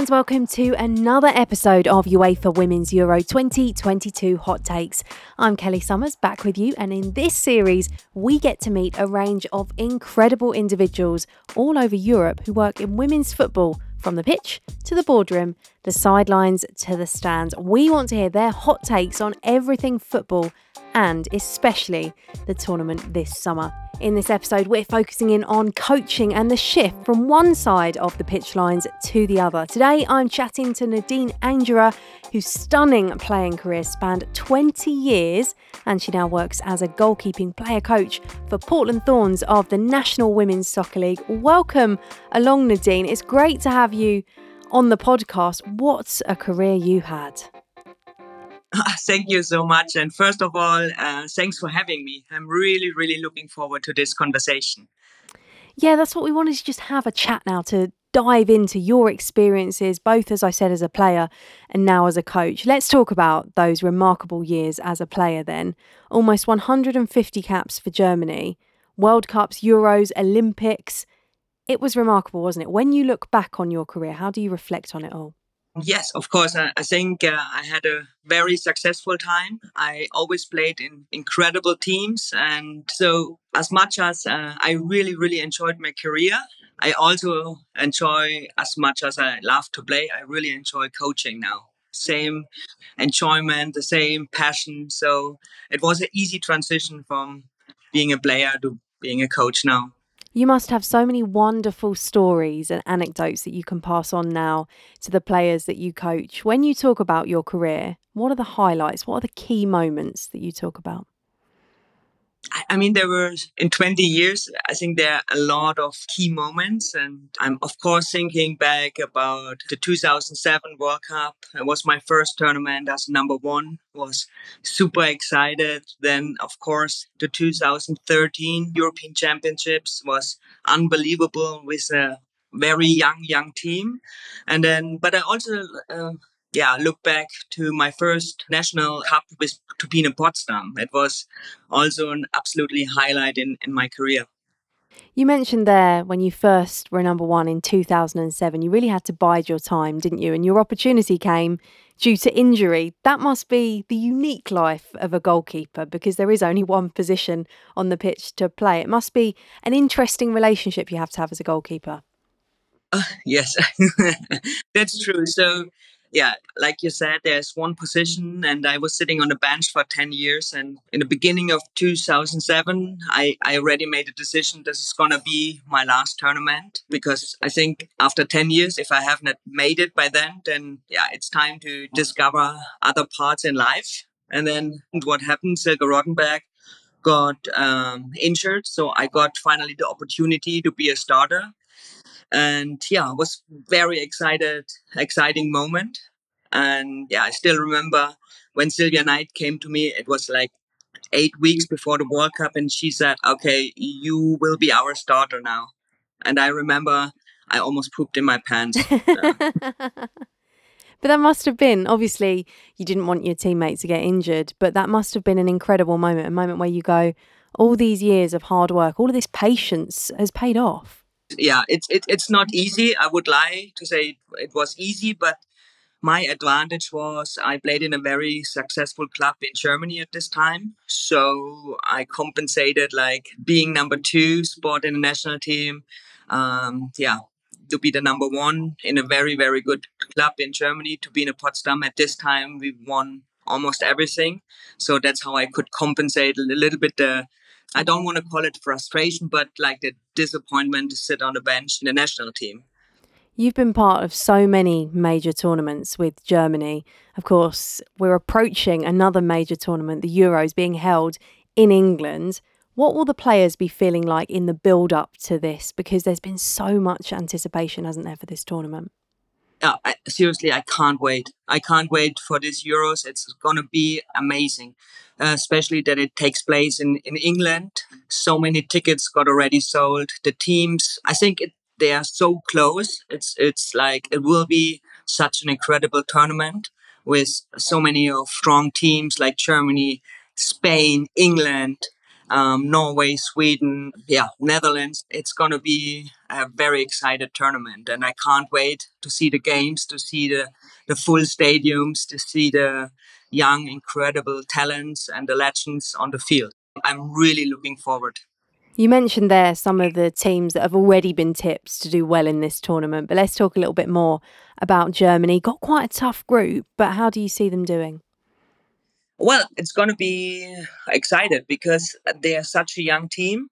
fans, welcome to another episode of UEFA Women's Euro 2022 Hot Takes. I'm Kelly Somers, back with you, and in this series we get to meet a range of incredible individuals all over Europe who work in women's football, from the pitch to the boardroom, the sidelines to the stands. We want to hear their hot takes on everything football and especially the tournament this summer. In this episode, we're focusing in on coaching and the shift from one side of the pitch lines to the other. Today, I'm chatting to Nadine Angerer, whose stunning playing career spanned 20 years, and she now works as a goalkeeping player coach for Portland Thorns of the National Women's Soccer League. Welcome along, Nadine. It's great to have you on the podcast. What a career you had. Thank you so much. And first of all, thanks for having me. I'm really, really looking forward to this conversation. Yeah, that's what we wanted, to just have a chat now, to dive into your experiences, both, as I said, as a player and now as a coach. Let's talk about those remarkable years as a player then. Almost 150 caps for Germany, World Cups, Euros, Olympics. It was remarkable, wasn't it? When you look back on your career, how do you reflect on it all? Yes, of course. I think I had a very successful time. I always played in incredible teams. And so as much as I really, really enjoyed my career, I also enjoy, as much as I love to play, I really enjoy coaching now. Same enjoyment, the same passion. So it was an easy transition from being a player to being a coach now. You must have so many wonderful stories and anecdotes that you can pass on now to the players that you coach. When you talk about your career, what are the highlights? What are the key moments that you talk about? I mean, there were, in 20 years, I think there are a lot of key moments. And I'm, of course, thinking back about the 2007 World Cup. It was my first tournament as number 1. Was super excited. Then, of course, the 2013 European Championships was unbelievable with a very young team. And then, but I also... look back to my first national cup with Turbine Potsdam. It was also an absolutely highlight in my career. You mentioned there when you first were number 1 in 2007, you really had to bide your time, didn't you? And your opportunity came due to injury. That must be the unique life of a goalkeeper, because there is only one position on the pitch to play. It must be an interesting relationship you have to have as a goalkeeper. Yes, that's true. So, yeah, like you said, there's one position, and I was sitting on the bench for 10 years. And in the beginning of 2007, I already made a decision this is going to be my last tournament, because I think after 10 years, if I haven't made it by then it's time to discover other parts in life. And then what happened, Silke Rottenberg got injured. So I got finally the opportunity to be a starter. And it was very exciting moment. And I still remember when Silvia Neid came to me, it was like 8 weeks before the World Cup. And she said, okay, you will be our starter now. And I remember I almost pooped in my pants. But that must have been, obviously, you didn't want your teammates to get injured, but that must have been an incredible moment, a moment where you go, all these years of hard work, all of this patience has paid off. Yeah, it's not easy. I would lie to say it was easy, but my advantage was I played in a very successful club in Germany at this time. So I compensated, like being number 2 spot in the national team. To be the number 1 in a very, very good club in Germany, to be in a Potsdam. At this time, we won almost everything. So that's how I could compensate a little bit the, I don't want to call it frustration, but like the disappointment to sit on the bench in the national team. You've been part of so many major tournaments with Germany. Of course, we're approaching another major tournament, the Euros, being held in England. What will the players be feeling like in the build-up to this? Because there's been so much anticipation, hasn't there, for this tournament? Seriously, I can't wait. I can't wait for this Euros. It's going to be amazing, especially that it takes place in England. So many tickets got already sold. The teams, I think they are so close. It's like it will be such an incredible tournament with so many of strong teams like Germany, Spain, England, Norway, Sweden, Netherlands. It's going to be a very excited tournament, and I can't wait to see the games, to see the full stadiums, to see the young, incredible talents and the legends on the field. I'm really looking forward. You mentioned there some of the teams that have already been tipped to do well in this tournament, but let's talk a little bit more about Germany. Got quite a tough group, but how do you see them doing? Well, it's going to be exciting because they are such a young team.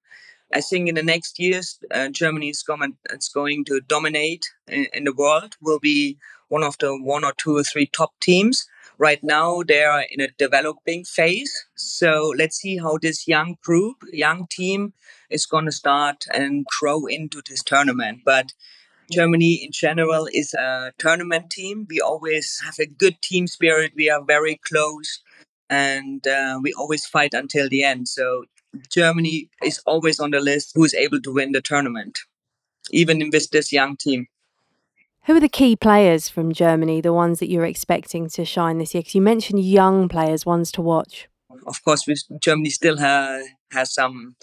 I think in the next years, Germany is going to dominate in the world, will be one of the one or two or three top teams. Right now, they are in a developing phase. So let's see how this young team is going to start and grow into this tournament. But Germany in general is a tournament team. We always have a good team spirit. We are very close. And we always fight until the end. So Germany is always on the list who is able to win the tournament, even with this young team. Who are the key players from Germany, the ones that you're expecting to shine this year? Because you mentioned young players, ones to watch. Of course, Germany still has some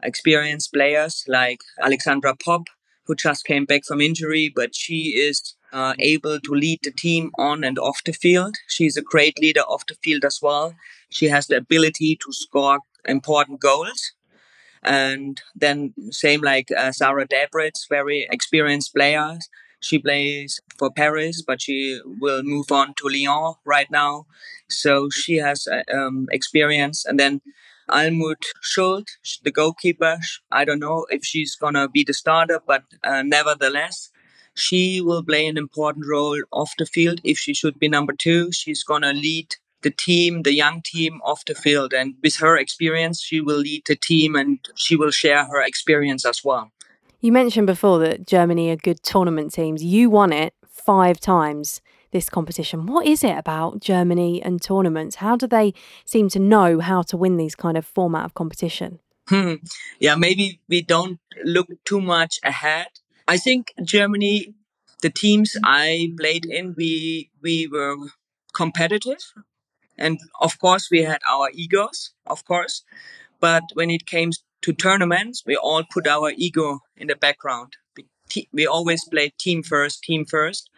experienced players like Alexandra Popp, who just came back from injury, but she is able to lead the team on and off the field. She's a great leader off the field as well. She has the ability to score important goals. And then same like Sarah Däbritz, very experienced player. She plays for Paris, but she will move on to Lyon right now. So she has experience. And then Almuth Schult, the goalkeeper, I don't know if she's going to be the starter, but nevertheless, she will play an important role off the field. If she should be number two, she's going to lead the team, the young team off the field. And with her experience, she will lead the team and she will share her experience as well. You mentioned before that Germany are good tournament teams. You won it 5 times, this competition. What is it about Germany and tournaments? How do they seem to know how to win these kind of format of competition? Yeah, maybe we don't look too much ahead. I think Germany, the teams I played in, we were competitive. And of course, we had our egos, of course. But when it came to tournaments, we all put our ego in the background. We always played team first.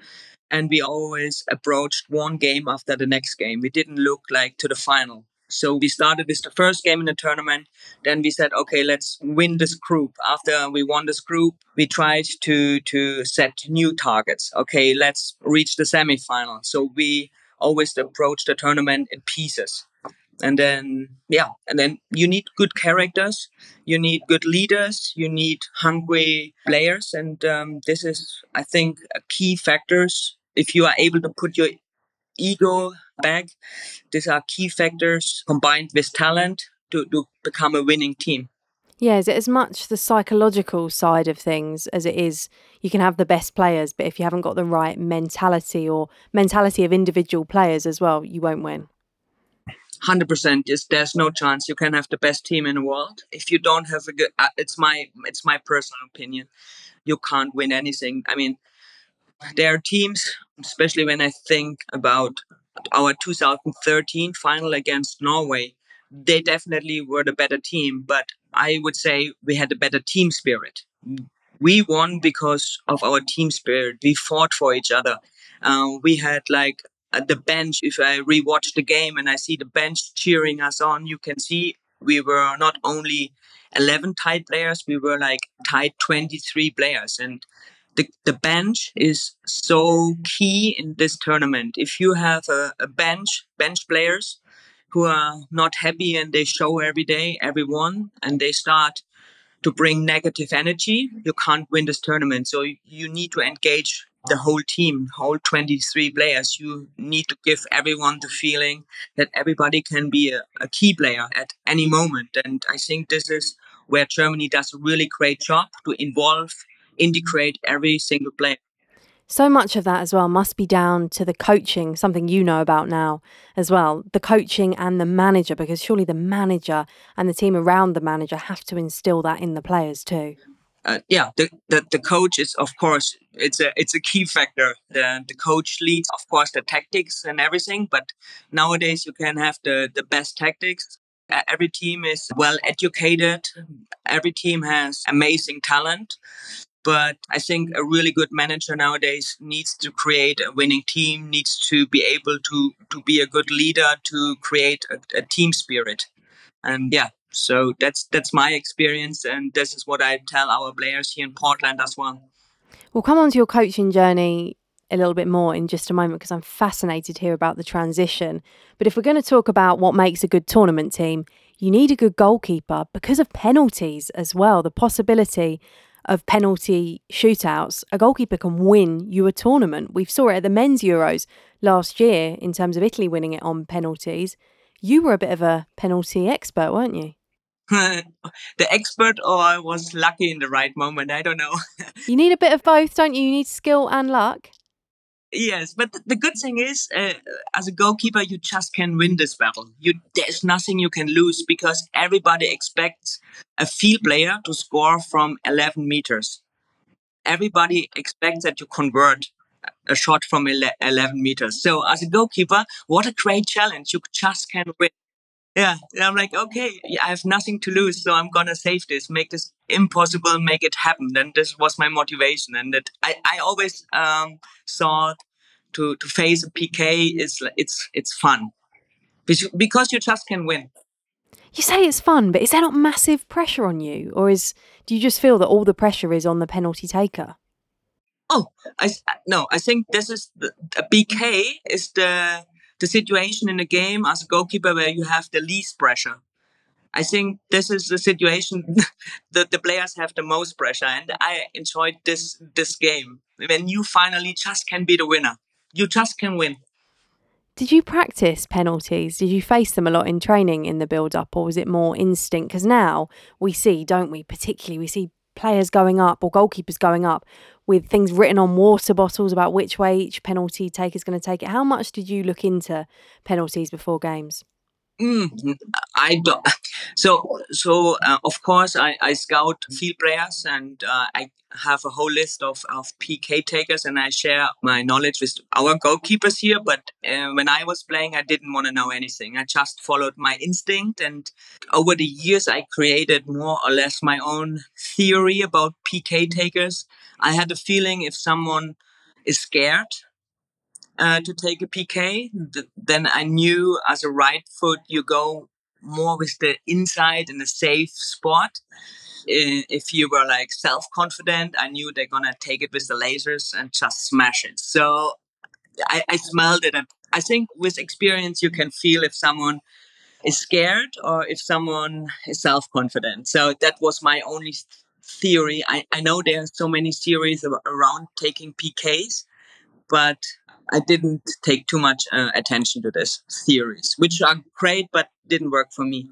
And we always approached one game after the next game. We didn't look like to the final. So we started with the first game in the tournament. Then we said, okay, let's win this group. After we won this group, we tried to set new targets. Okay, let's reach the semifinal. So we always approach the tournament in pieces. And then you need good characters, you need good leaders, you need hungry players. And this is, I think, a key factors. If you are able to put your ego back, these are key factors combined with talent to become a winning team. Yeah, is it as much the psychological side of things as it is you can have the best players, but if you haven't got the right mentality or mentality of individual players as well, you won't win? 100%. Yes, there's no chance. You can have the best team in the world. If you don't have a good... It's my personal opinion. You can't win anything. I mean, there are teams, especially when I think about our 2013 final against Norway, they definitely were the better team, but I would say we had a better team spirit. We won because of our team spirit. We fought for each other. We had like at the bench, if I rewatch the game and I see the bench cheering us on, you can see we were not only 11 tied players, we were like tied 23 players. And the bench is so key in this tournament. If you have a bench players who are not happy and they show every day, everyone, and they start to bring negative energy, you can't win this tournament. So you need to engage the whole team, whole 23 players. You need to give everyone the feeling that everybody can be a key player at any moment. And I think this is where Germany does a really great job to integrate every single player. So much of that as well must be down to the coaching, something you know about now as well, the coaching and the manager, because surely the manager and the team around the manager have to instill that in the players too. The coach is, of course, it's a key factor. The coach leads, of course, the tactics and everything, but nowadays you can have the best tactics Every team is well educated. Every team has amazing talent. But I think a really good manager nowadays needs to create a winning team, needs to be able to be a good leader, to create a team spirit. And so that's my experience. And this is what I tell our players here in Portland as well. We'll come on to your coaching journey a little bit more in just a moment, because I'm fascinated here about the transition. But if we're going to talk about what makes a good tournament team, you need a good goalkeeper because of penalties as well. The possibility of penalty shootouts, a goalkeeper can win you a tournament. We saw it at the Men's Euros last year in terms of Italy winning it on penalties. You were a bit of a penalty expert, weren't you? The expert, or I was lucky in the right moment, I don't know. You need a bit of both, don't you? You need skill and luck. Yes, but the good thing is, as a goalkeeper, you just can win this battle. There's nothing you can lose, because everybody expects a field player to score from 11 meters. Everybody expects that you convert a shot from 11 meters. So as a goalkeeper, what a great challenge. You just can win. Yeah, and I'm like, okay, I have nothing to lose, so I'm going to save this, make this impossible, make it happen. And this was my motivation. And that I always thought to face a PK, it's fun, because you just can win. You say it's fun, but is there not massive pressure on you? Or do you just feel that all the pressure is on the penalty taker? Oh, no, I think this is, a PK is the situation in a game as a goalkeeper where you have the least pressure. I think this is the situation that the players have the most pressure. And I enjoyed this game. When you finally just can be the winner. You just can win. Did you practice penalties? Did you face them a lot in training in the build-up? Or was it more instinct? Because now we see, don't we, particularly we see players going up or goalkeepers going up with things written on water bottles about which way each penalty taker is going to take it. How much did you look into penalties before games? I don't. So of course, I scout field players, and I have a whole list of PK takers, and I share my knowledge with our goalkeepers here. But when I was playing, I didn't want to know anything. I just followed my instinct. And over the years, I created more or less my own theory about PK takers. I had a feeling if someone is scared to take a PK, then I knew as a right foot you go more with the inside and the safe spot. If you were like self-confident, I knew they're going to take it with the lasers and just smash it. So I smelled it. And I think with experience you can feel if someone is scared or if someone is self-confident. So that was my only theory. I know there are so many theories around taking PKs, but I didn't take too much attention to these theories, which are great, but didn't work for me.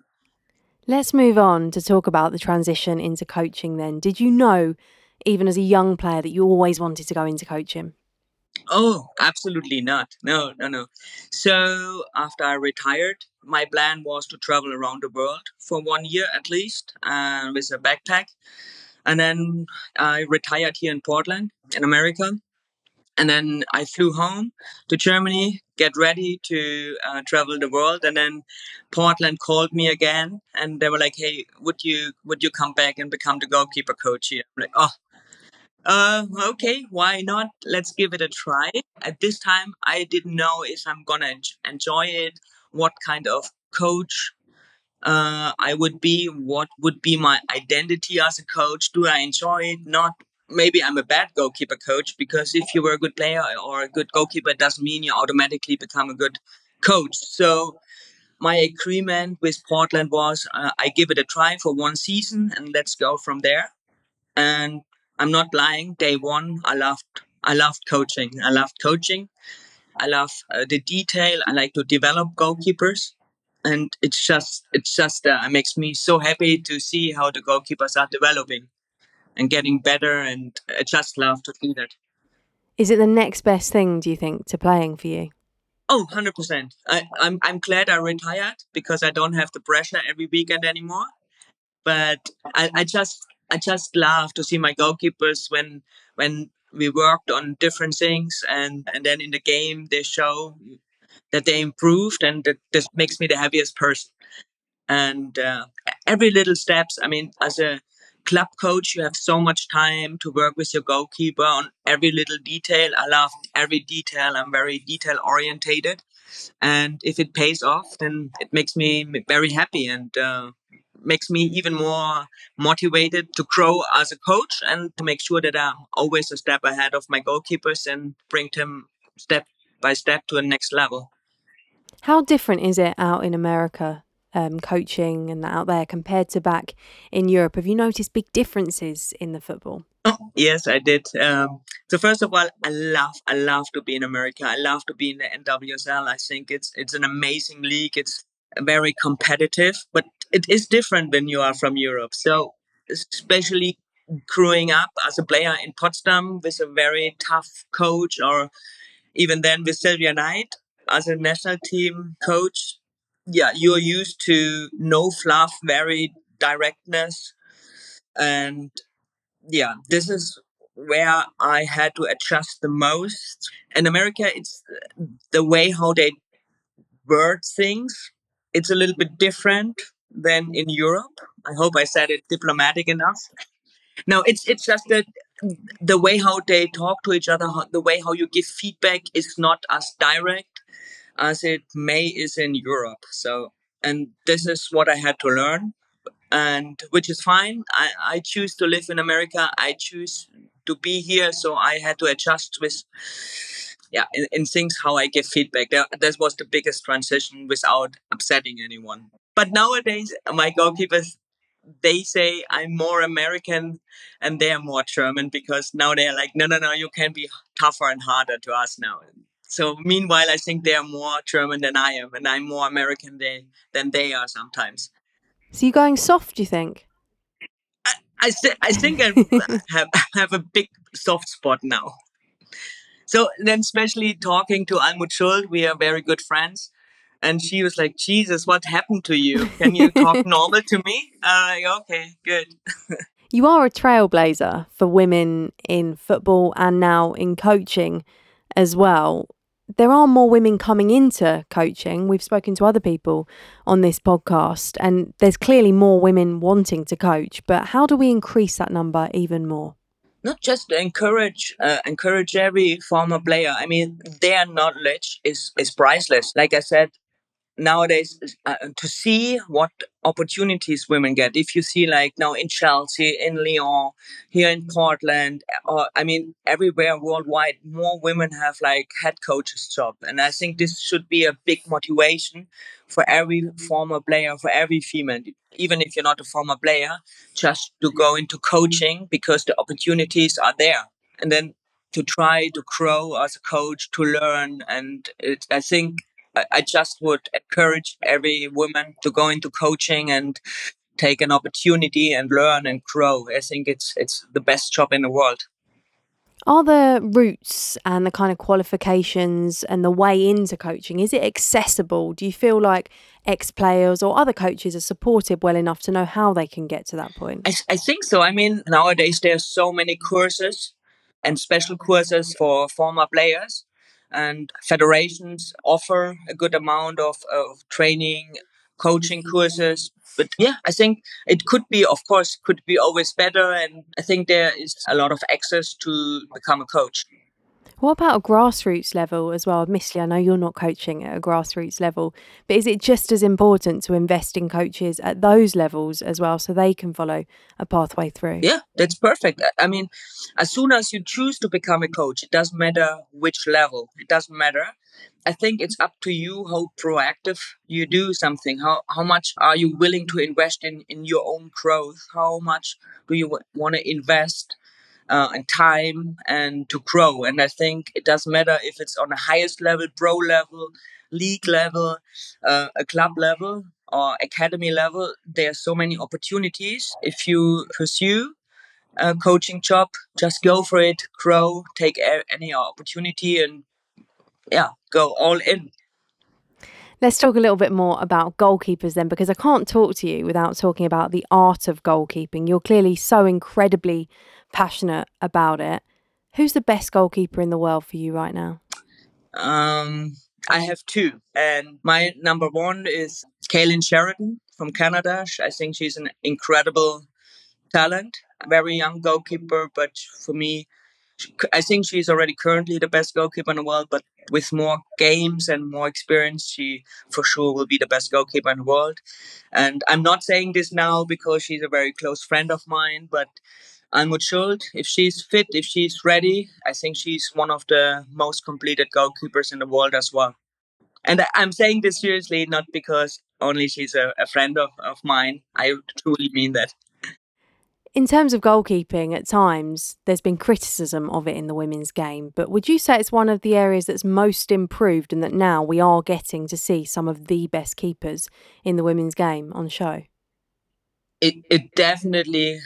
Let's move on to talk about the transition into coaching then. Did you know, even as a young player, that you always wanted to go into coaching? Oh, absolutely not. No. So after I retired, my plan was to travel around the world for 1 year at least with a backpack. And then I retired here in Portland, in America. And then I flew home to Germany, get ready to travel the world. And then Portland called me again, and they were like, "Hey, would you come back and become the goalkeeper coach here?" I'm like, okay, why not? Let's give it a try. At this time, I didn't know if I'm gonna enjoy it, what kind of coach I would be, what would be my identity as a coach. Do I enjoy it? Not. Maybe I'm a bad goalkeeper coach, because if you were a good player or a good goalkeeper, it doesn't mean you automatically become a good coach. So my agreement with Portland was I give it a try for 1 season and let's go from there. And I'm not lying. Day one, I loved coaching. I loved coaching. I love the detail. I like to develop goalkeepers. And it just it makes me so happy to see how the goalkeepers are developing and getting better, and I just love to see that. Is it the next best thing, do you think, to playing for you? Oh, 100%. I'm glad I retired, because I don't have the pressure every weekend anymore. But I just love to see my goalkeepers when we worked on different things, and then in the game they show that they improved, and that this makes me the happiest person. and every little steps. I mean, as a club coach, you have so much time to work with your goalkeeper on every little detail. I love every detail. I'm very detail orientated, and if it pays off, then it makes me very happy and makes me even more motivated to grow as a coach and to make sure that I'm always a step ahead of my goalkeepers and bring them step by step to the next level. How different is it out in America, coaching and out there compared to back in Europe? Have you noticed big differences in the football? Oh, yes, I did. So first of all, I love to be in America. I love to be in the NWSL. I think it's an amazing league. It's very competitive, but it is different when you are from Europe. So especially growing up as a player in Potsdam with a very tough coach, or even then with Silvia Knight as a national team coach, yeah, you're used to no fluff, very directness. And yeah, this is where I had to adjust the most. In America, it's the way how they word things. It's a little bit different than in Europe. I hope I said it diplomatic enough. No, it's just that the way how they talk to each other, the way how you give feedback is not as direct as it may is in Europe. So, and this is what I had to learn, and which is fine. I choose to live in America. I choose to be here. So I had to adjust with, in things how I give feedback. That was the biggest transition without upsetting anyone. But nowadays, my goalkeepers, they say I'm more American and they are more German, because now they're like, no, you can be tougher and harder to us now. So meanwhile, I think they are more German than I am, and I'm more American than they are sometimes. So you're going soft, do you think? I think I have a big soft spot now. So then especially talking to Almuth Schult, we are very good friends. And she was like, Jesus, what happened to you? Can you talk normal to me? I'm like, okay, good. You are a trailblazer for women in football and now in coaching as well. There are more women coming into coaching. We've spoken to other people on this podcast, and there's clearly more women wanting to coach. But how do we increase that number even more? Not just encourage every former player. I mean, their knowledge is priceless. Like I said, nowadays, to see what opportunities women get. If you see like now in Chelsea, in Lyon, here in Portland, or I mean, everywhere worldwide, more women have like head coach's job. And I think this should be a big motivation for every former player, for every female, even if you're not a former player, just to go into coaching, because the opportunities are there. And then to try to grow as a coach, to learn. And I think I just would encourage every woman to go into coaching and take an opportunity and learn and grow. I think it's the best job in the world. Are the routes and the kind of qualifications and the way into coaching, is it accessible? Do you feel like ex-players or other coaches are supported well enough to know how they can get to that point? I think so. I mean, nowadays there's so many courses and special courses for former players. And federations offer a good amount of training, coaching courses. But yeah, I think it could be always better. And I think there is a lot of access to become a coach. What about a grassroots level as well? Admittedly, I know you're not coaching at a grassroots level, but is it just as important to invest in coaches at those levels as well so they can follow a pathway through? Yeah, that's perfect. I mean, as soon as you choose to become a coach, it doesn't matter which level. It doesn't matter. I think it's up to you how proactive you do something. How much are you willing to invest in your own growth? How much do you want to invest and time and to grow? And I think it doesn't matter if it's on the highest level, pro level, league level, a club level or academy level. There are so many opportunities. If you pursue a coaching job, just go for it, grow, take any opportunity and go all in. Let's talk a little bit more about goalkeepers then, because I can't talk to you without talking about the art of goalkeeping. You're clearly so incredibly passionate about it. Who's the best goalkeeper in the world for you right now? I have two, and my number one is Kaylin Sheridan from Canada. I think she's an incredible talent, very young goalkeeper. But for me, I think she's already currently the best goalkeeper in the world. But with more games and more experience, she for sure will be the best goalkeeper in the world. And I'm not saying this now because she's a very close friend of mine, but Almuth Schult, if she's fit, if she's ready, I think she's one of the most completed goalkeepers in the world as well. And I'm saying this seriously, not because only she's a friend of mine. I truly mean that. In terms of goalkeeping, at times, there's been criticism of it in the women's game. But would you say it's one of the areas that's most improved and that now we are getting to see some of the best keepers in the women's game on show? It definitely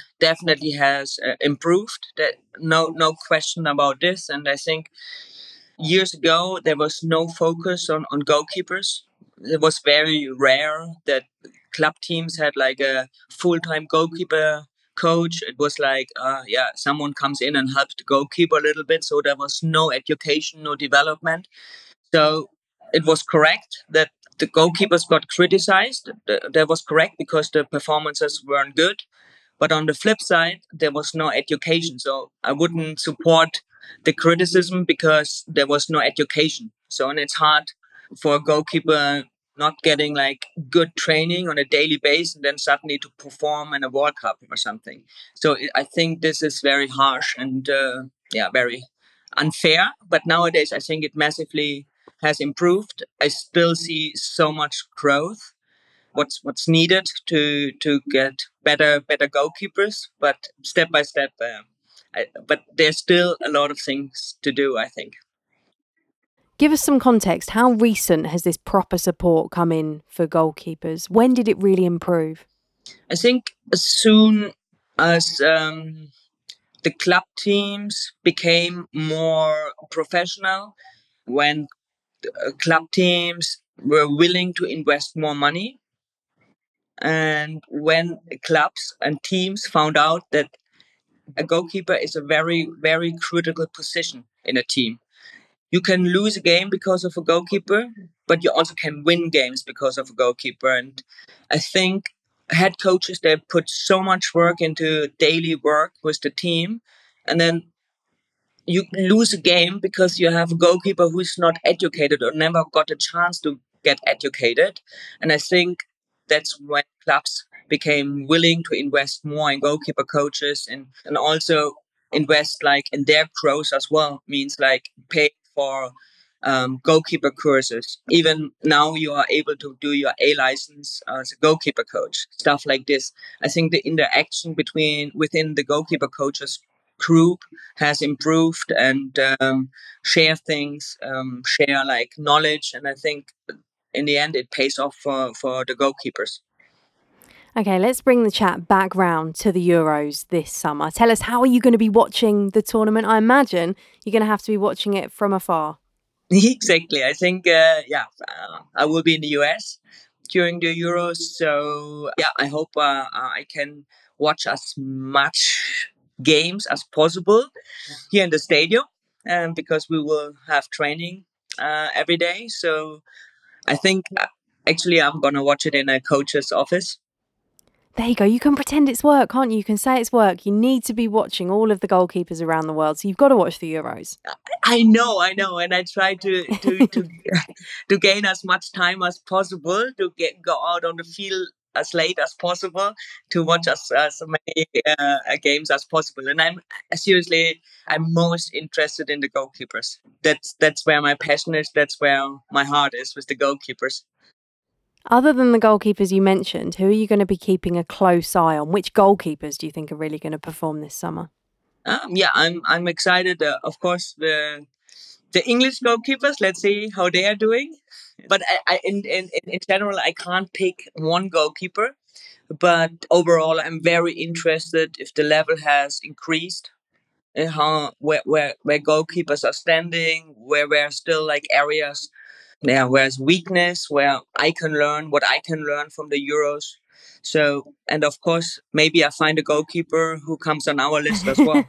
has improved. No question about this. And I think years ago, there was no focus on goalkeepers. It was very rare that club teams had like a full-time goalkeeper coach. It was like, someone comes in and helps the goalkeeper a little bit. So there was no education, no development. So it was correct that the goalkeepers got criticized. That was correct because the performances weren't good. But on the flip side, there was no education. So I wouldn't support the criticism because there was no education. So, and it's hard for a goalkeeper not getting like good training on a daily basis and then suddenly to perform in a World Cup or something. So I think this is very harsh and very unfair. But nowadays, I think it massively has improved. I still see so much growth. What's needed to get better goalkeepers, but step by step. But there's still a lot of things to do, I think. Give us some context. How recent has this proper support come in for goalkeepers? When did it really improve? I think as soon as the club teams became more professional, when club teams were willing to invest more money, and when clubs and teams found out that a goalkeeper is a very, very critical position in a team. You can lose a game because of a goalkeeper, but you also can win games because of a goalkeeper. And I think head coaches, they put so much work into daily work with the team. And then you lose a game because you have a goalkeeper who's not educated or never got a chance to get educated. And I think that's when clubs became willing to invest more in goalkeeper coaches and also invest like in their growth as well. Means like pay for goalkeeper courses. Even now you are able to do your A license as a goalkeeper coach, stuff like this. I think the interaction within the goalkeeper coaches group has improved and share things, share like knowledge. And I think in the end it pays off for the goalkeepers. Okay, let's bring the chat back round to the Euros this summer. Tell us, how are you going to be watching the tournament? I imagine you're going to have to be watching it from afar. Exactly. I think, I will be in the US during the Euros. So, I hope I can watch as much games as possible here in the stadium because we will have training every day. So, I think, actually, I'm going to watch it in a coach's office. There you go. You can pretend it's work, can't you? You can say it's work. You need to be watching all of the goalkeepers around the world. So you've got to watch the Euros. I know. And I try to gain as much time as possible, to go out on the field as late as possible, to watch as many games as possible. And I'm most interested in the goalkeepers. That's where my passion is. That's where my heart is, with the goalkeepers. Other than the goalkeepers you mentioned, who are you going to be keeping a close eye on? Which goalkeepers do you think are really going to perform this summer? I'm excited. Of course, the English goalkeepers. Let's see how they are doing. But I in general, I can't pick one goalkeeper. But overall, I'm very interested if the level has increased, where goalkeepers are standing, where there are still like areas. Yeah, where's weakness, where I can learn what I can learn from the Euros. So, and of course, maybe I find a goalkeeper who comes on our list as well.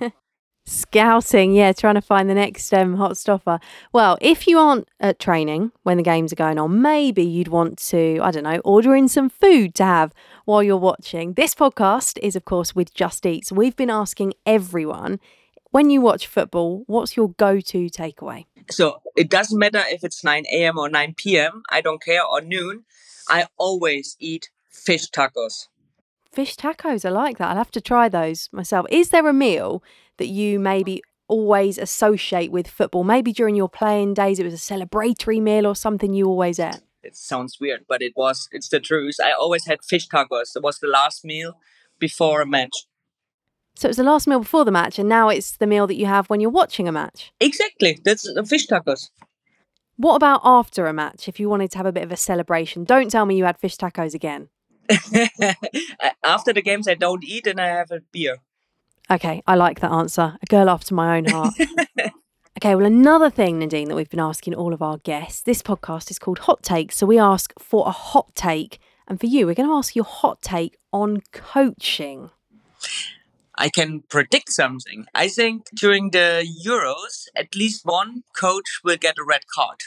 Scouting, yeah, trying to find the next hot stopper. Well, if you aren't at training when the games are going on, maybe you'd want to, I don't know, order in some food to have while you're watching. This podcast is, of course, with Just Eats. We've been asking everyone, when you watch football, what's your go-to takeaway? So it doesn't matter if it's 9 a.m. or 9 p.m., I don't care, or noon. I always eat fish tacos. Fish tacos, I like that. I'll have to try those myself. Is there a meal that you maybe always associate with football? Maybe during your playing days, it was a celebratory meal or something you always ate? It sounds weird, but it's the truth. I always had fish tacos. It was the last meal before a match. So it was the last meal before the match, and now it's the meal that you have when you're watching a match? Exactly. That's the fish tacos. What about after a match, if you wanted to have a bit of a celebration? Don't tell me you had fish tacos again. After the games, I don't eat and I have a beer. Okay, I like that answer. A girl after my own heart. Okay, well, another thing, Nadine, that we've been asking all of our guests, this podcast is called Hot Takes, so we ask for a hot take. And for you, we're going to ask your hot take on coaching. I can predict something. I think during the Euros, at least one coach will get a red card.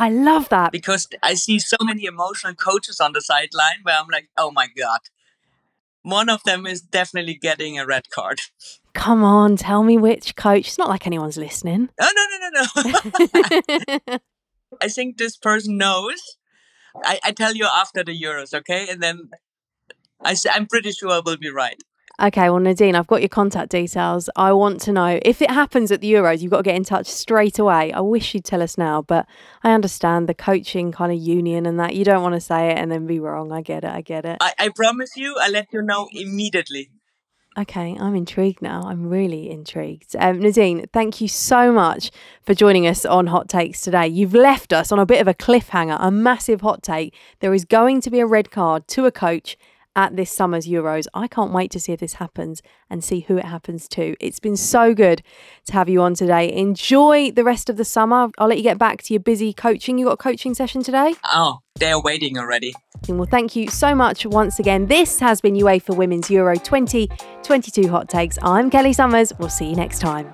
I love that. Because I see so many emotional coaches on the sideline where I'm like, oh my God. One of them is definitely getting a red card. Come on, tell me which coach. It's not like anyone's listening. No. I think this person knows. I tell you after the Euros, okay? And then I'm pretty sure I will be right. Okay, well, Nadine, I've got your contact details. I want to know, if it happens at the Euros, you've got to get in touch straight away. I wish you'd tell us now, but I understand the coaching kind of union and that. You don't want to say it and then be wrong. I get it. I promise you, I'll let you know immediately. Okay, I'm intrigued now. I'm really intrigued. Nadine, thank you so much for joining us on Hot Takes today. You've left us on a bit of a cliffhanger, a massive hot take. There is going to be a red card to a coach at this summer's Euros. I can't wait to see if this happens and see who it happens to. It's been so good to have you on today. Enjoy the rest of the summer. I'll let you get back to your busy coaching. You got a coaching session today? Oh, they're waiting already. Well, thank you so much once again. This has been UEFA Women's Euro 2022 Hot Takes. I'm Kelly Somers. We'll see you next time.